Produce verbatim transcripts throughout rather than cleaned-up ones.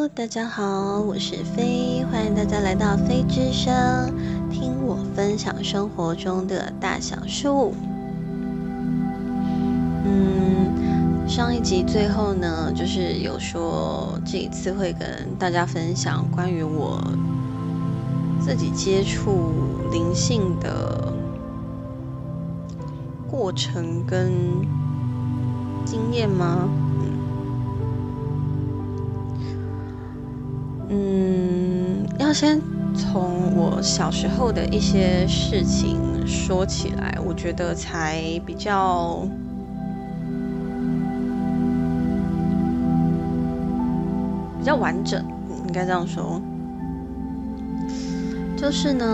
Hello， 大家好，我是飞，欢迎大家来到飞之声，听我分享生活中的大小事。嗯，上一集最后呢，就是有说这一次会跟大家分享关于我自己接触灵性的过程跟经验吗？嗯，要先从我小时候的一些事情说起来，我觉得才比较比较完整，应该这样说。就是呢，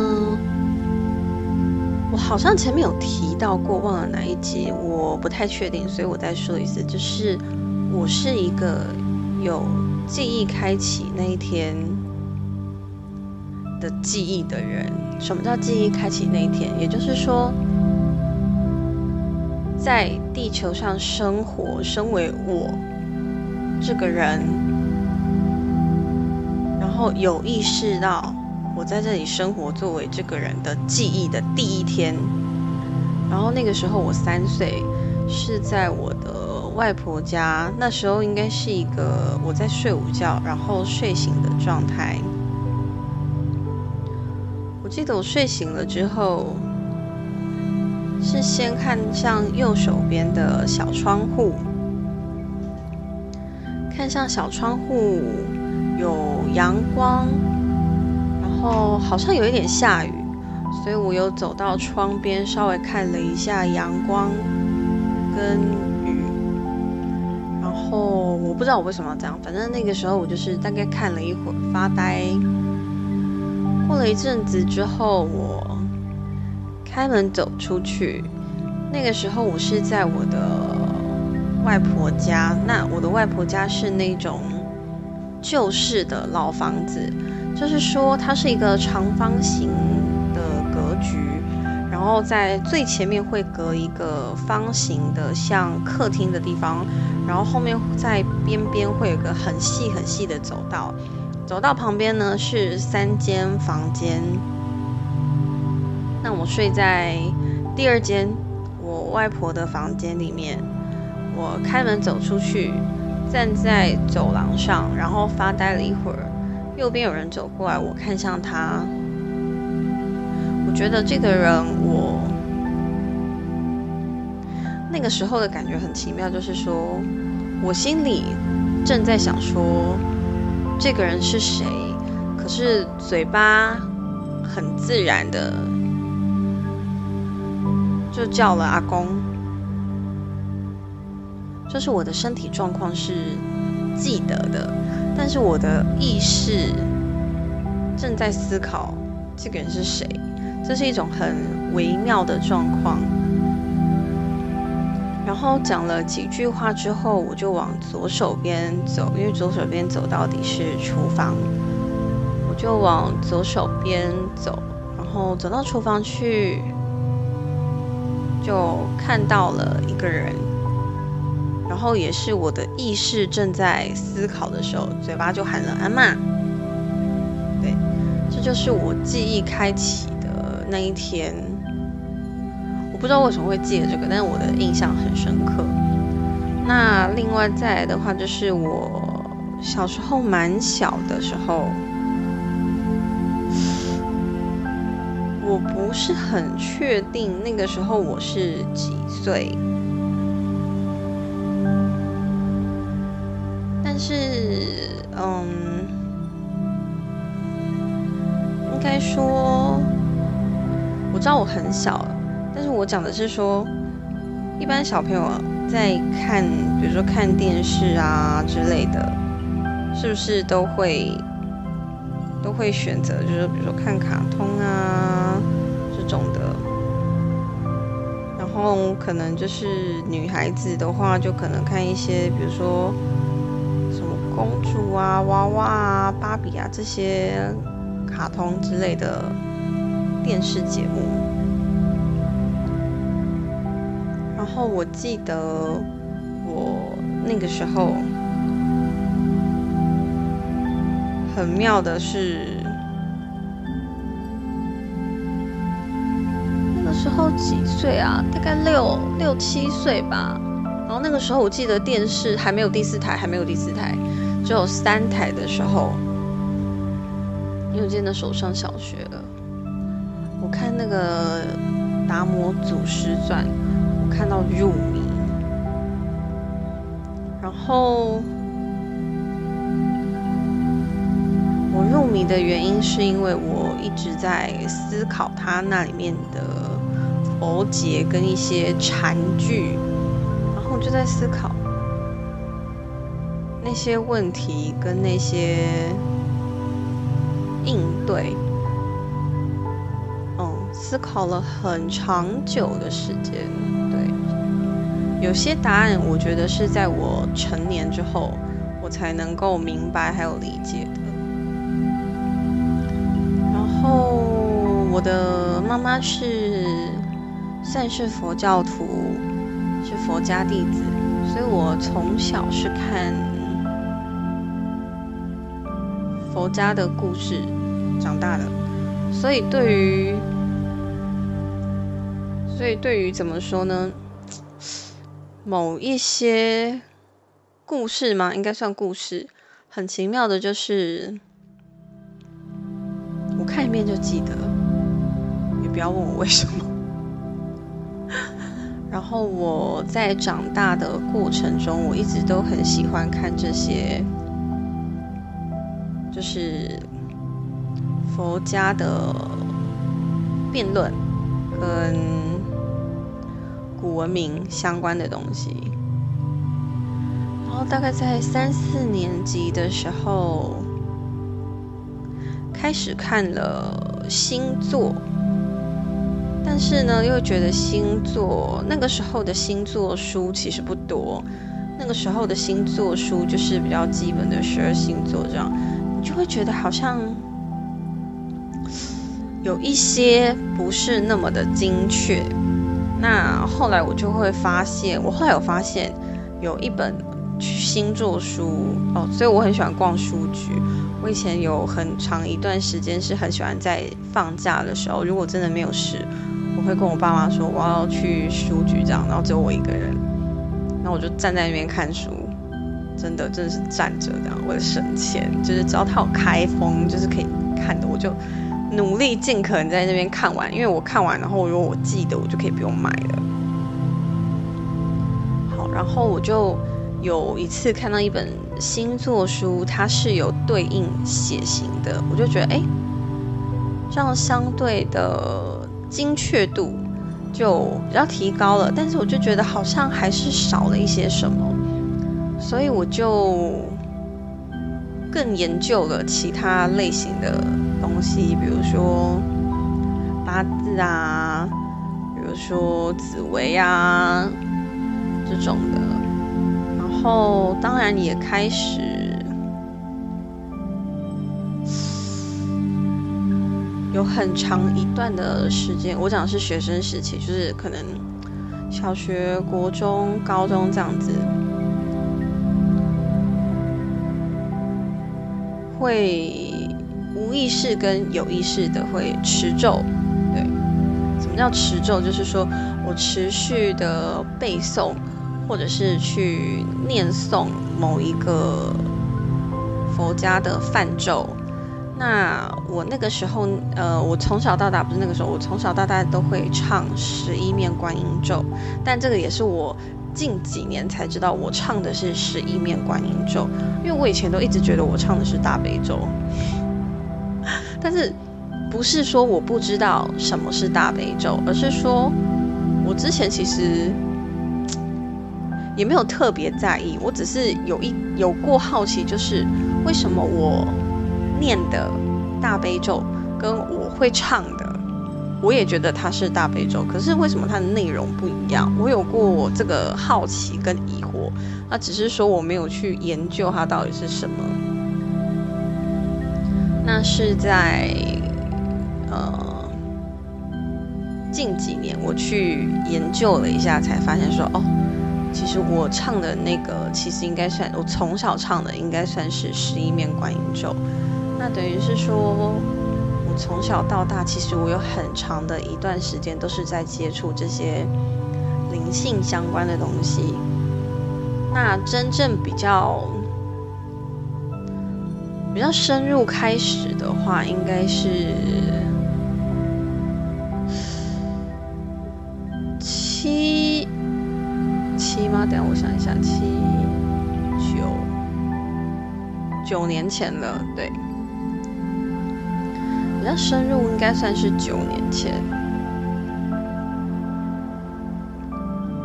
我好像前面有提到过，忘了哪一集，我不太确定，所以我再说一次，就是我是一个有记忆开启那一天的记忆的人。什么叫记忆开启那一天？也就是说，在地球上生活，身为我这个人，然后有意识到我在这里生活，作为这个人的记忆的第一天。然后那个时候我三岁，是在我的外婆家，那时候应该是一个我在睡午觉然后睡醒的状态。我记得我睡醒了之后，是先看向右手边的小窗户，看向小窗户有阳光，然后好像有一点下雨，所以我有走到窗边稍微看了一下阳光跟哦，我不知道我为什么要这样，反正那个时候我就是大概看了一会儿，发呆。过了一阵子之后，我开门走出去。那个时候我是在我的外婆家，那我的外婆家是那种旧式的老房子，就是说它是一个长方形的格局，然后在最前面会隔一个方形的像客厅的地方，然后后面在边边会有个很细很细的走道，走道旁边呢是三间房间。那我睡在第二间我外婆的房间里面，我开门走出去，站在走廊上，然后发呆了一会儿。右边有人走过来，我看向他，我觉得这个人我。那个时候的感觉很奇妙，就是说我心里正在想说这个人是谁，可是嘴巴很自然的就叫了阿公。就是我的身体状况是记得的，但是我的意识正在思考这个人是谁，这是一种很微妙的状况。然后讲了几句话之后，我就往左手边走，因为左手边走到底是厨房，我就往左手边走，然后走到厨房去，就看到了一个人，然后也是我的意识正在思考的时候，嘴巴就喊了阿嬷。对，这就是我记忆开启的那一天。我不知道为什么会记得这个，但是我的印象很深刻。那另外再来的话，就是我小时候蛮小的时候，我不是很确定那个时候我是几岁，但是嗯，应该说我知道我很小。但是我讲的是说，一般小朋友在看，比如说看电视啊之类的，是不是都会都会选择，就是比如说看卡通啊这种的。然后可能就是女孩子的话，就可能看一些，比如说什么公主啊、娃娃啊、芭比啊这些卡通之类的电视节目。然后我记得我那个时候很妙的是，那时候几岁啊？大概六六七岁吧。然后那个时候我记得电视还没有第四台，还没有第四台，只有三台的时候，因为我记得那时候上小学了。我看那个《达摩祖师传》，我看到入迷，然后。我入迷的原因是因为我一直在思考它那里面的佛节跟一些禅句，然后我就在思考那些问题跟那些应对，嗯，思考了很长久的时间。对，有些答案我觉得是在我成年之后我才能够明白还有理解的。然后我的妈妈是算是佛教徒，是佛家弟子，所以我从小是看佛家的故事长大的，所以对于所以对于怎么说呢，某一些故事嘛，应该算故事，很奇妙的就是看一遍就记得，也不要问我为什么。然后我在长大的过程中，我一直都很喜欢看这些，就是佛家的辩论跟古文明相关的东西。然后大概在三四年级的时候，开始看了星座，但是呢又觉得星座，那个时候的星座书其实不多，那个时候的星座书就是比较基本的十二星座，这样你就会觉得好像有一些不是那么的精确。那后来我就会发现，我后来有发现有一本星座书哦，所以我很喜欢逛书局。我以前有很长一段时间是很喜欢在放假的时候，如果真的没有事，我会跟我爸妈说我要去书局这样，然后只有我一个人，然后我就站在那边看书，真的真的是站着这样，为了省钱，就是只要它有开封就是可以看的，我就努力尽可能在那边看完，因为我看完然后如果我记得我就可以不用买了。好，然后我就有一次看到一本星座书，它是有对应血型的，我就觉得哎，这样相对的精确度就比较提高了，但是我就觉得好像还是少了一些什么，所以我就更研究了其他类型的东西，比如说八字啊，比如说紫微啊这种的。然后当然也开始有很长一段的时间，我讲的是学生时期，就是可能小学、国中、高中这样子，会无意识跟有意识的会持咒。对，什么叫持咒？就是说我持续的背诵，或者是去念诵某一个佛家的梵咒。那我那个时候，呃，我从小到大不是那个时候，我从小到大都会唱十一面观音咒，但这个也是我近几年才知道我唱的是十一面观音咒，因为我以前都一直觉得我唱的是大悲咒，但是不是说我不知道什么是大悲咒，而是说我之前其实也没有特别在意，我只是有一有过好奇，就是为什么我念的大悲咒跟我会唱的，我也觉得它是大悲咒，可是为什么它的内容不一样？我有过这个好奇跟疑惑，那只是说我没有去研究它到底是什么。那是在呃。近几年我去研究了一下，才发现说哦。其实我唱的那个，其实应该算我从小唱的，应该算是十一面观音咒。那等于是说，我从小到大，其实我有很长的一段时间都是在接触这些灵性相关的东西。那真正比较比较深入开始的话，应该是七七吗？等一下我想一下，七九九年前了，对。比较深入应该算是九年前，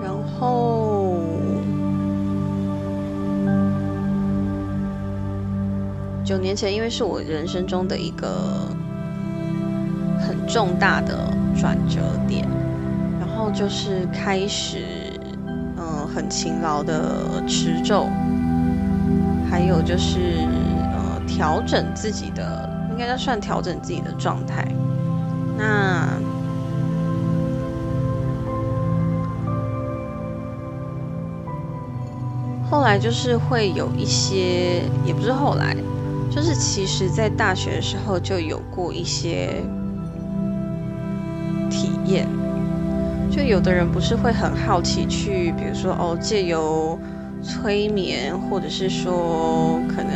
然后九年前因为是我人生中的一个很重大的转折点，然后就是开始嗯很勤劳的持咒，还有就是呃调整自己的。应该算调整自己的状态。那后来就是会有一些，也不是后来，就是其实在大学的时候就有过一些体验。就有的人不是会很好奇去，比如说哦，借由催眠，或者是说可能。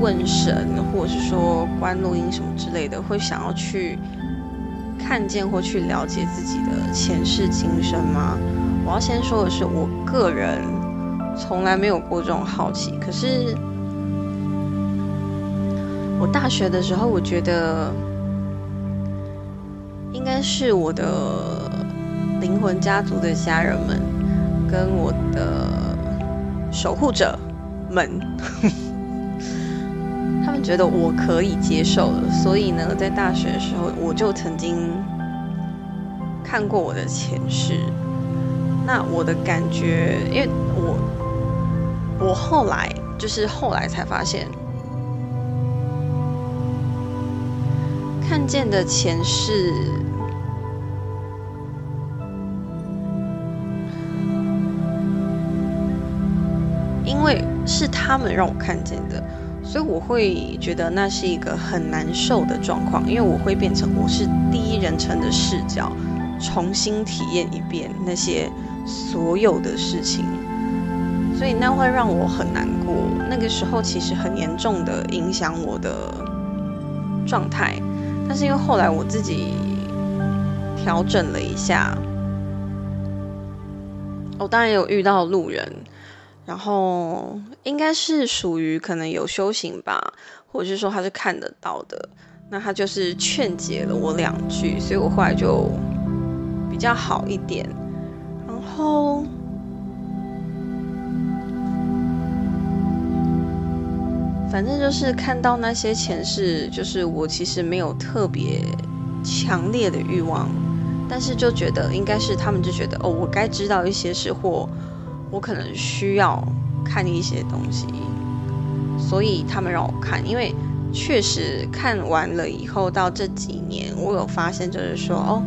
问神，或者是说观录音什么之类的，会想要去看见或去了解自己的前世今生吗？我要先说的是，我个人从来没有过这种好奇。可是我大学的时候，我觉得应该是我的灵魂家族的家人们跟我的守护者们。他们觉得我可以接受了，所以呢，在大学的时候我就曾经看过我的前世。那我的感觉，因为我我后来就是后来才发现，看见的前世因为是他们让我看见的，所以我会觉得那是一个很难受的状况，因为我会变成我是第一人称的视角，重新体验一遍那些所有的事情，所以那会让我很难过。那个时候其实很严重的影响我的状态，但是因为后来我自己调整了一下，我当然有遇到路人。然后应该是属于可能有修行吧，或者是说他是看得到的，那他就是劝解了我两句，所以我后来就比较好一点。然后反正就是看到那些前世，就是我其实没有特别强烈的欲望，但是就觉得应该是他们就觉得哦，我该知道一些事，或我可能需要看一些东西，所以他们让我看。因为确实看完了以后，到这几年我有发现，就是说哦，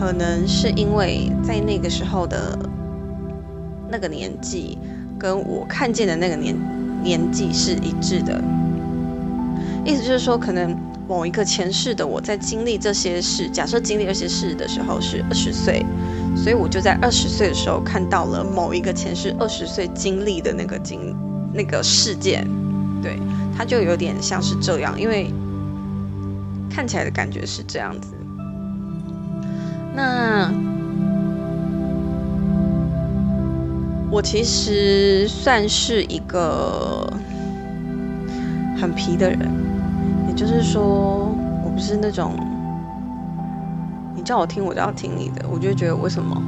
可能是因为在那个时候的那个年纪跟我看见的那个年年纪是一致的，意思就是说可能某一个前世的我在经历这些事，假设经历这些事的时候是二十岁，所以我就在二十岁的时候看到了某一个前世二十岁经历的那个经那个事件，对，它就有点像是这样，因为看起来的感觉是这样子。那我其实算是一个很皮的人，也就是说，我不是那种。叫我听我就要听你的，我就觉得为什么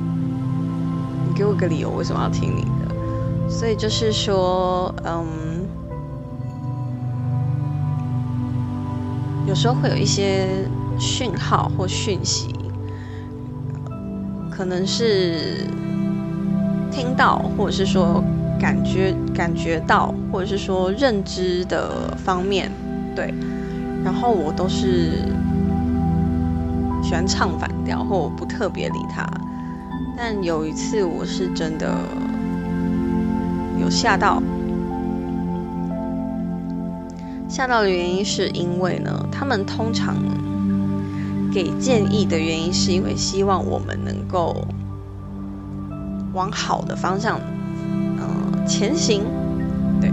你给我个理由为什么要听你的。所以就是说嗯，有时候会有一些讯号或讯息，可能是听到，或者是说感觉感觉到，或者是说认知的方面，对，然后我都是喜欢唱反调，或我不特别理他。但有一次我是真的有吓到，吓到的原因是因为呢，他们通常给建议的原因是因为希望我们能够往好的方向、呃、前行，对，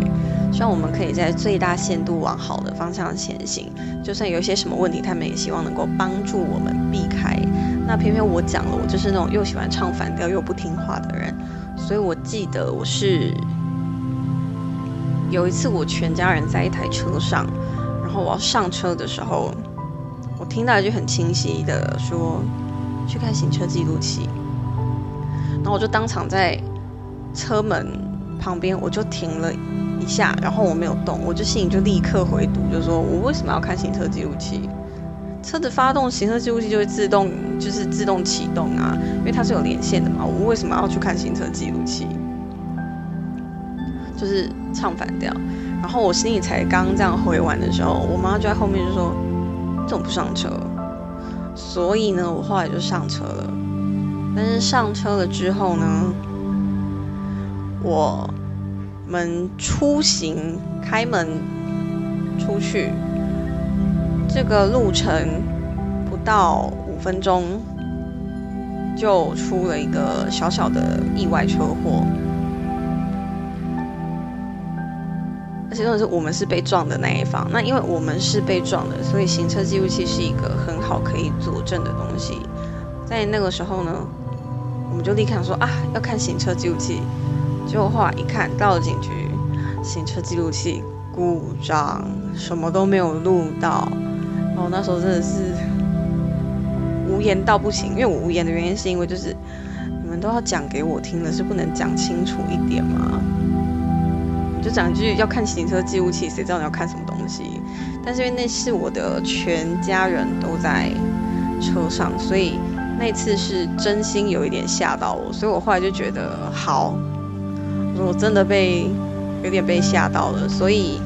希望我们可以在最大限度往好的方向前行，就算有一些什么问题他们也希望能够帮助我们避开。那偏偏我讲了，我就是那种又喜欢唱反调又不听话的人，所以我记得我是有一次我全家人在一台车上，然后我要上车的时候，我听到一句很清晰的说去看行车记录器，然后我就当场在车门旁边我就停了一下，然后我没有动，我就心里就立刻回堵，就说我为什么要看行车记录器？车子发动，行车记录器就会自动就是自动启动啊，因为它是有连线的嘛，我为什么要去看行车记录器？就是唱反调。然后我心里才刚这样回完的时候，我妈就在后面就说怎么不上车？所以呢，我后来就上车了。但是上车了之后呢，我们出行开门出去，这个路程不到五分钟，就出了一个小小的意外车祸。而且重点是我们是被撞的那一方，那因为我们是被撞的，所以行车记录器是一个很好可以佐证的东西。在那个时候呢，我们就立刻想说啊，要看行车记录器。结果后来一看，到了警局，行车记录器故障，什么都没有录到。然后那时候真的是无言到不行，因为我无言的原因是因为就是你们都要讲给我听了，是不能讲清楚一点吗？就讲一句要看行车记录器，谁知道你要看什么东西？但是因为那次我的全家人都在车上，所以那次是真心有一点吓到我，所以我后来就觉得好，我真的被有点被吓到了，所以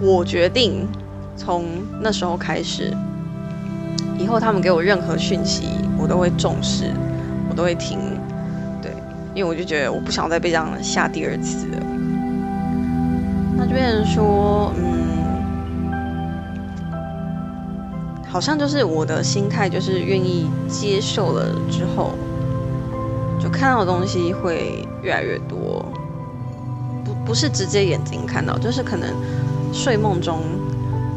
我决定从那时候开始，以后他们给我任何讯息，我都会重视，我都会听，对，因为我就觉得我不想再被这样吓第二次了。那就变成说，嗯，好像就是我的心态就是愿意接受了之后，就看到的东西会越来越多，不不是直接眼睛看到，就是可能睡梦中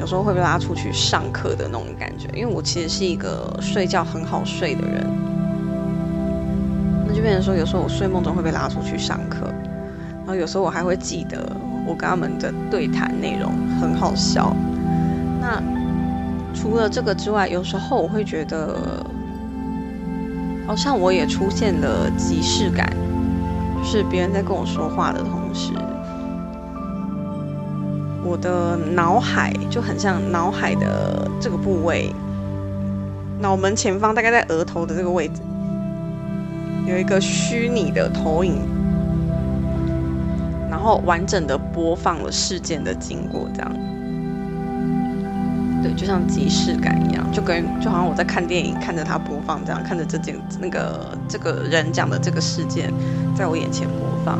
有时候会被拉出去上课的那种感觉，因为我其实是一个睡觉很好睡的人，那就变成说有时候我睡梦中会被拉出去上课，然后有时候我还会记得。我跟他们的对谈内容很好笑。那除了这个之外，有时候我会觉得好像我也出现了即视感，就是别人在跟我说话的同时，我的脑海就很像脑海的这个部位，脑门前方大概在额头的这个位置有一个虚拟的投影，然后完整的播放了事件的经过，这样，对，就像即视感一样，就跟就好像我在看电影，看着它播放，这样看着这件那个这个人讲的这个事件在我眼前播放，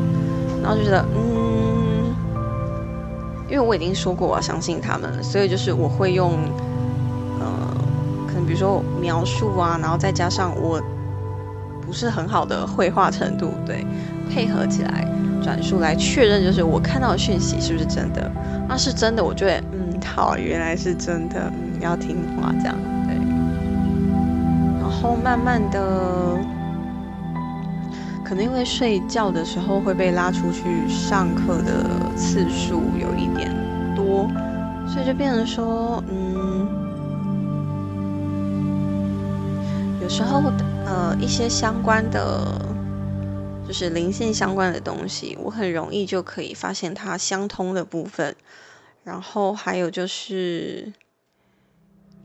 然后就觉得嗯，因为我已经说过我要相信他们了，所以就是我会用呃，可能比如说描述啊，然后再加上我不是很好的绘画程度，对，配合起来。转述来确认，就是我看到的讯息是不是真的？那是真的，我就会嗯，好，原来是真的，嗯，要听话这样，对。然后慢慢的，可能因为睡觉的时候会被拉出去上课的次数有一点多，所以就变成说，嗯，有时候呃一些相关的。就是灵性相关的东西，我很容易就可以发现它相通的部分。然后还有就是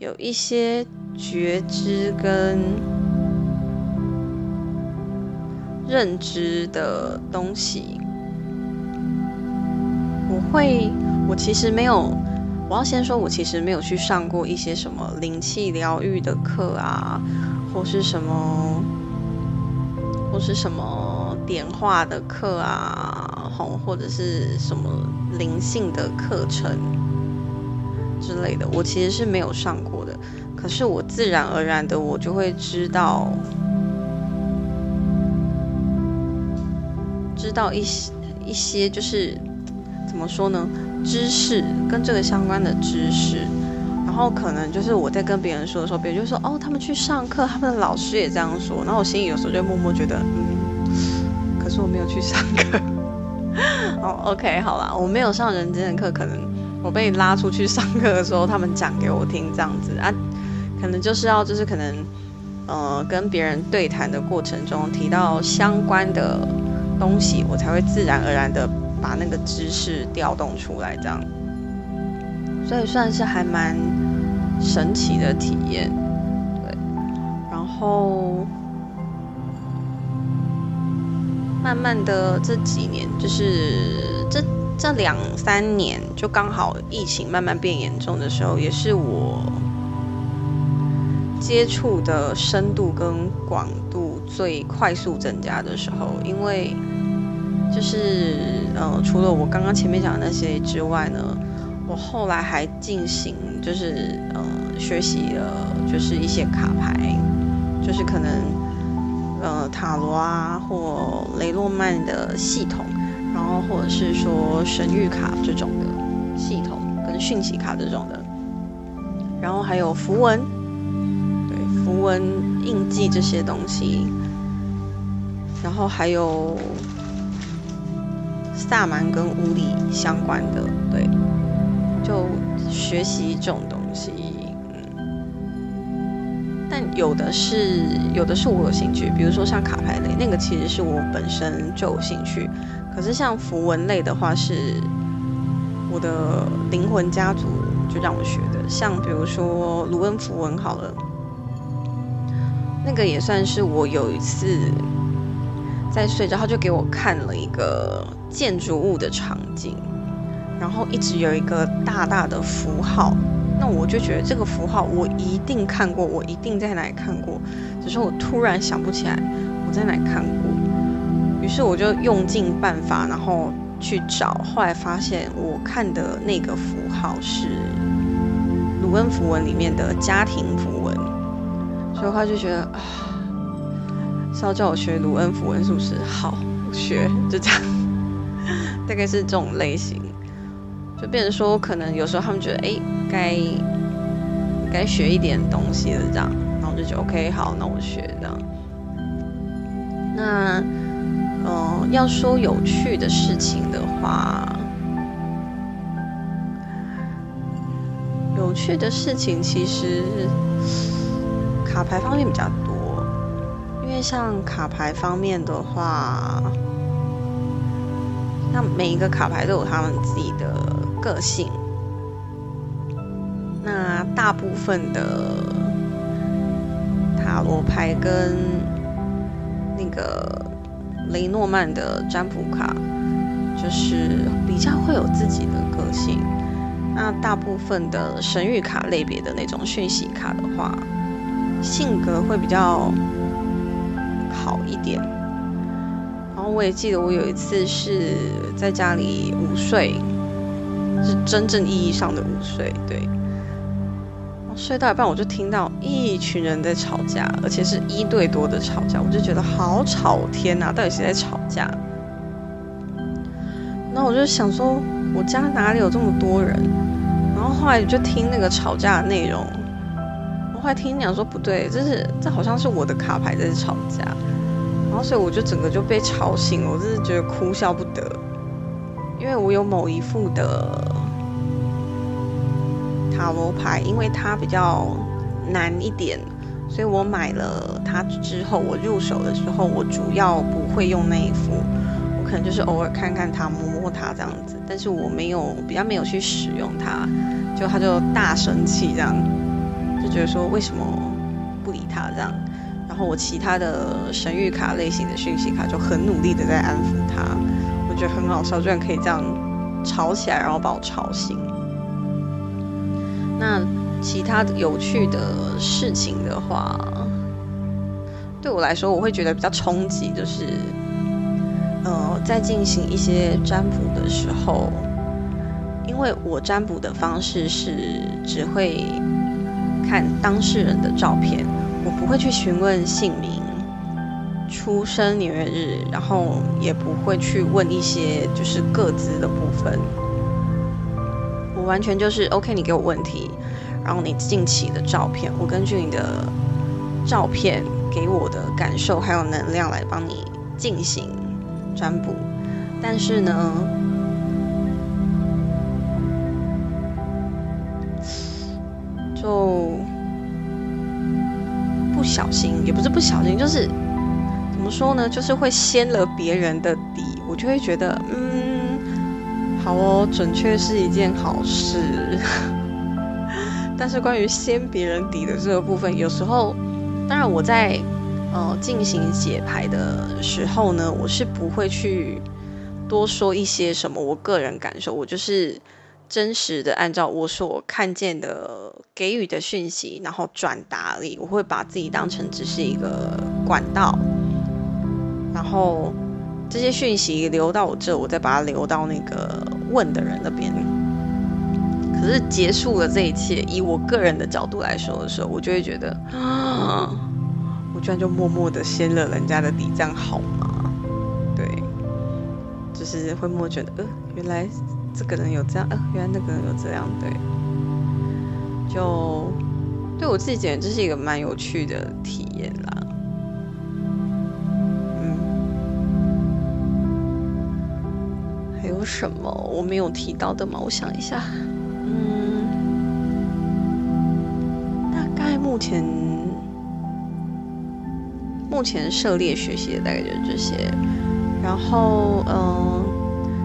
有一些觉知跟认知的东西，我会我其实没有我要先说我其实没有去上过一些什么灵气疗愈的课啊，或是什么或是什么点化的课啊，或者是什么灵性的课程，之类的，我其实是没有上过的，可是我自然而然的我就会知道知道一些一些就是怎么说呢，知识跟这个相关的知识。然后可能就是我在跟别人说的时候，别人就说哦他们去上课，他们的老师也这样说，然后我心里有时候就默默觉得嗯，可是我没有去上课。哦 OK 好啦，我没有上人间的课，可能我被拉出去上课的时候他们讲给我听这样子啊，可能就是要就是可能呃跟别人对谈的过程中提到相关的东西，我才会自然而然的把那个知识调动出来这样，所以算是还蛮神奇的体验。对，然后慢慢的这几年就是这这两三年就刚好疫情慢慢变严重的时候，也是我接触的深度跟广度最快速增加的时候，因为就是呃除了我刚刚前面讲的那些之外呢，我后来还进行就是呃学习了就是一些卡牌，就是可能呃塔罗啊或雷诺曼的系统，然后或者是说神谕卡这种的系统跟讯息卡这种的，然后还有符文，对符文印记这些东西，然后还有萨满跟巫理相关的，对，就学习这种东西，嗯，但有的是有的是我有兴趣，比如说像卡牌类那个其实是我本身就有兴趣，可是像符文类的话是我的灵魂家族就让我学的，像比如说卢恩符文好了，那个也算是我有一次在睡着他就给我看了一个建筑物的场景，然后一直有一个大大的符号，那我就觉得这个符号我一定看过，我一定在哪里看过，只是我突然想不起来我在哪里看过，于是我就用尽办法然后去找，后来发现我看的那个符号是卢恩符文里面的家庭符文，所以他就觉得啊，是要叫我学卢恩符文是不是，好学，就这样大概是这种类型，就变成说可能有时候他们觉得哎，该该学一点东西了这样，然后就觉得 OK 好那我学这样。那呃，要说有趣的事情的话，有趣的事情其实卡牌方面比较多，因为像卡牌方面的话，那每一个卡牌都有他们自己的个性，那大部分的塔罗牌跟那个雷诺曼的占卜卡就是比较会有自己的个性，那大部分的神谕卡类别的那种讯息卡的话，性格会比较好一点。然后我也记得我有一次是在家里午睡，是真正意义上的午睡，对，睡到一半我就听到一群人在吵架，而且是一对多的吵架，我就觉得好吵，天哪，到底谁在吵架，然后我就想说我家哪里有这么多人，然后后来就听那个吵架的内容，我后来听讲说不对，这是这好像是我的卡牌在吵架，然后所以我就整个就被吵醒了，我真是觉得哭笑不得，因为我有某一副的塔罗牌，因为它比较难一点，所以我买了它之后，我入手的时候我主要不会用那一副，我可能就是偶尔看看它摸摸它这样子，但是我没有比较没有去使用它，就它就大生气这样，就觉得说为什么不理它这样，然后我其他的神谕卡类型的讯息卡就很努力的在安抚它，我觉得很好笑，居然可以这样吵起来然后把我吵醒。那其他有趣的事情的话，对我来说我会觉得比较冲击，就是呃，在进行一些占卜的时候，因为我占卜的方式是只会看当事人的照片，我不会去询问姓名、出生年月日，然后也不会去问一些就是个资的部分。我完全就是 OK， 你给我问题，然后你近期的照片，我根据你的照片给我的感受还有能量来帮你进行占卜。但是呢，就不小心，也不是不小心，就是怎么说呢，就是会掀了别人的底，我就会觉得嗯，好哦，准确是一件好事。但是关于掀别人底的这个部分，有时候当然我在呃进行解牌的时候呢，我是不会去多说一些什么我个人感受，我就是真实的按照我所看见的给予的讯息然后转达而已。我会把自己当成只是一个管道，然后这些讯息流到我这，我再把它流到那个问的人那边。可是结束了这一切，以我个人的角度来说的时候，我就会觉得啊，我居然就默默的掀了人家的底，这样好吗？对，就是会默默觉得呃原来这个人有这样，呃，原来那个人有这样，对，就对我自己简直是一个蛮有趣的体验啦。嗯，还有什么我没有提到的吗？我想一下，嗯，大概目前目前涉猎学习的大概就是这些，然后嗯。呃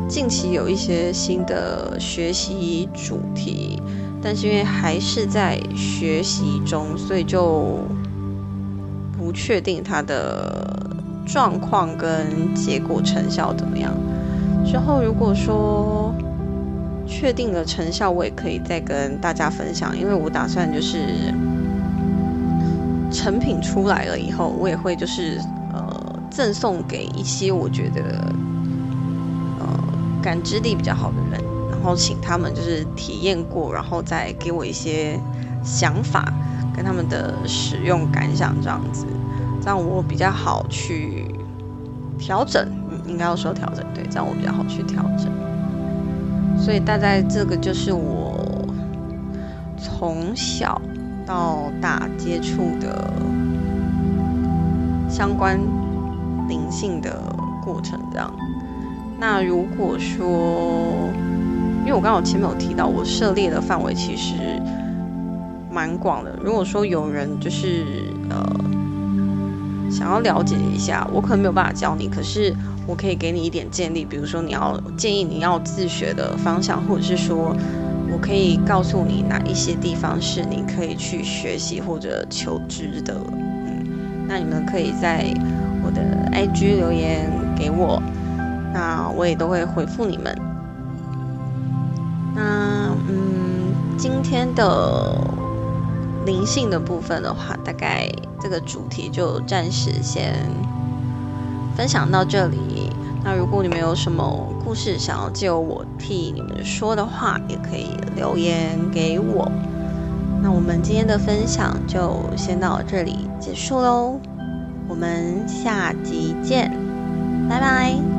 近期有一些新的学习主题，但是因为还是在学习中，所以就不确定它的状况跟结果成效怎么样。之后如果说确定了成效，我也可以再跟大家分享，因为我打算就是成品出来了以后，我也会就是呃赠送给一些我觉得感知力比较好的人，然后请他们就是体验过，然后再给我一些想法跟他们的使用感想，这样子这样我比较好去调整、嗯、应该要说调整，对，这样我比较好去调整。所以大概这个就是我从小到大接触的相关灵性的过程，这样。那如果说，因为我刚好前面有提到，我涉猎的范围其实蛮广的。如果说有人就是呃想要了解一下，我可能没有办法教你，可是我可以给你一点建议，比如说你要建议你要自学的方向，或者是说我可以告诉你哪一些地方是你可以去学习或者求知的。嗯，那你们可以在我的 I G 留言给我。那我也都会回复你们。那嗯，今天的灵性的部分的话，大概这个主题就暂时先分享到这里。那如果你们有什么故事想要借由我替你们说的话，也可以留言给我。那我们今天的分享就先到这里结束喽，我们下集见，拜拜。